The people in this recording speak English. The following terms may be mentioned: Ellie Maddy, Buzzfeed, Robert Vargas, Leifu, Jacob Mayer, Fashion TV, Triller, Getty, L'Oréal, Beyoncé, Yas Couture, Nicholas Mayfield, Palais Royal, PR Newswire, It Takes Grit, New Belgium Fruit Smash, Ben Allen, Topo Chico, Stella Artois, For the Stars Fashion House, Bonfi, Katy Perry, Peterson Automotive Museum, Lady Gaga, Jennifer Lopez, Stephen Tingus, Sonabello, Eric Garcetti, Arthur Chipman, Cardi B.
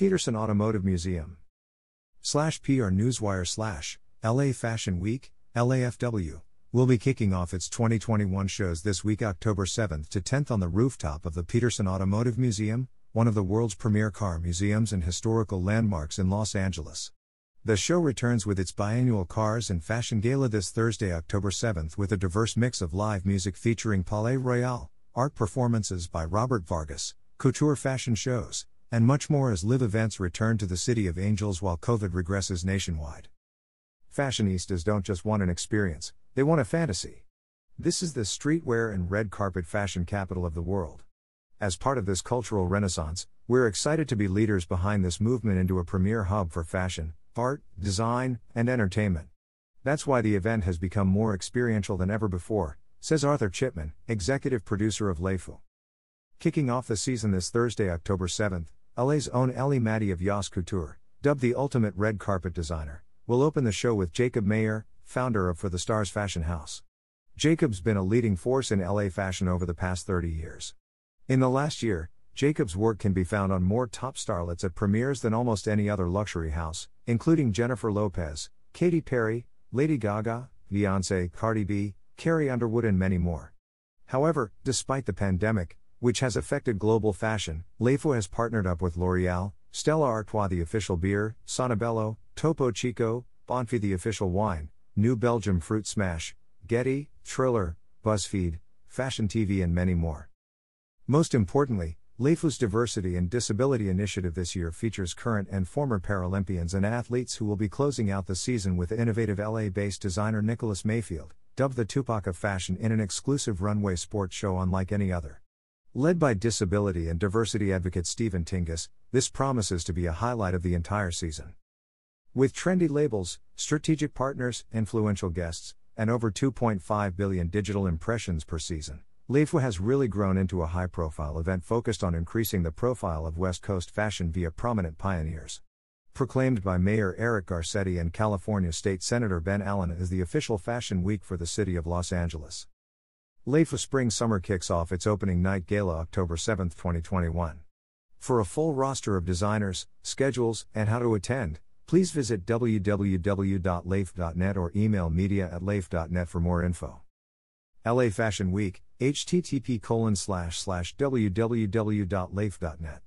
Peterson Automotive Museum. /PR Newswire/ LA Fashion Week, LAFW, will be kicking off its 2021 shows this week October 7th to 10th on the rooftop of the Peterson Automotive Museum, one of the world's premier car museums and historical landmarks in Los Angeles. The show returns with its biannual Cars and Fashion Gala this Thursday, October 7th, with a diverse mix of live music featuring Palais Royal, art performances by Robert Vargas, couture fashion shows, and much more as live events return to the City of Angels while COVID regresses nationwide. Fashionistas don't just want an experience, they want a fantasy. This is the streetwear and red carpet fashion capital of the world. As part of this cultural renaissance, we're excited to be leaders behind this movement into a premier hub for fashion, art, design, and entertainment. That's why the event has become more experiential than ever before, says Arthur Chipman, executive producer of Leifu. Kicking off the season this Thursday, October 7th, LA's own Ellie Maddy of Yas Couture, dubbed the ultimate red carpet designer, will open the show with Jacob Mayer, founder of For the Stars Fashion House. Jacob's been a leading force in LA fashion over the past 30 years. In the last year, Jacob's work can be found on more top starlets at premieres than almost any other luxury house, including Jennifer Lopez, Katy Perry, Lady Gaga, Beyoncé, Cardi B, Carrie Underwood, and many more. However, despite the pandemic, which has affected global fashion, Leifu has partnered up with L'Oréal, Stella Artois the official beer, Sonabello, Topo Chico, Bonfi the official wine, New Belgium Fruit Smash, Getty, Triller, Buzzfeed, Fashion TV, and many more. Most importantly, Leifu's Diversity and Disability Initiative this year features current and former Paralympians and athletes who will be closing out the season with innovative LA-based designer Nicholas Mayfield, dubbed the Tupac of fashion, in an exclusive runway sports show unlike any other. Led by disability and diversity advocate Stephen Tingus, this promises to be a highlight of the entire season. With trendy labels, strategic partners, influential guests, and over 2.5 billion digital impressions per season, Leifu has really grown into a high-profile event focused on increasing the profile of West Coast fashion via prominent pioneers. Proclaimed by Mayor Eric Garcetti and California State Senator Ben Allen as the official fashion week for the city of Los Angeles. Leifu Spring-Summer kicks off its opening night gala October 7, 2021. For a full roster of designers, schedules, and how to attend, please visit www.leifu.net or email media@leifu.net for more info. LA Fashion Week, http://www.leifu.net.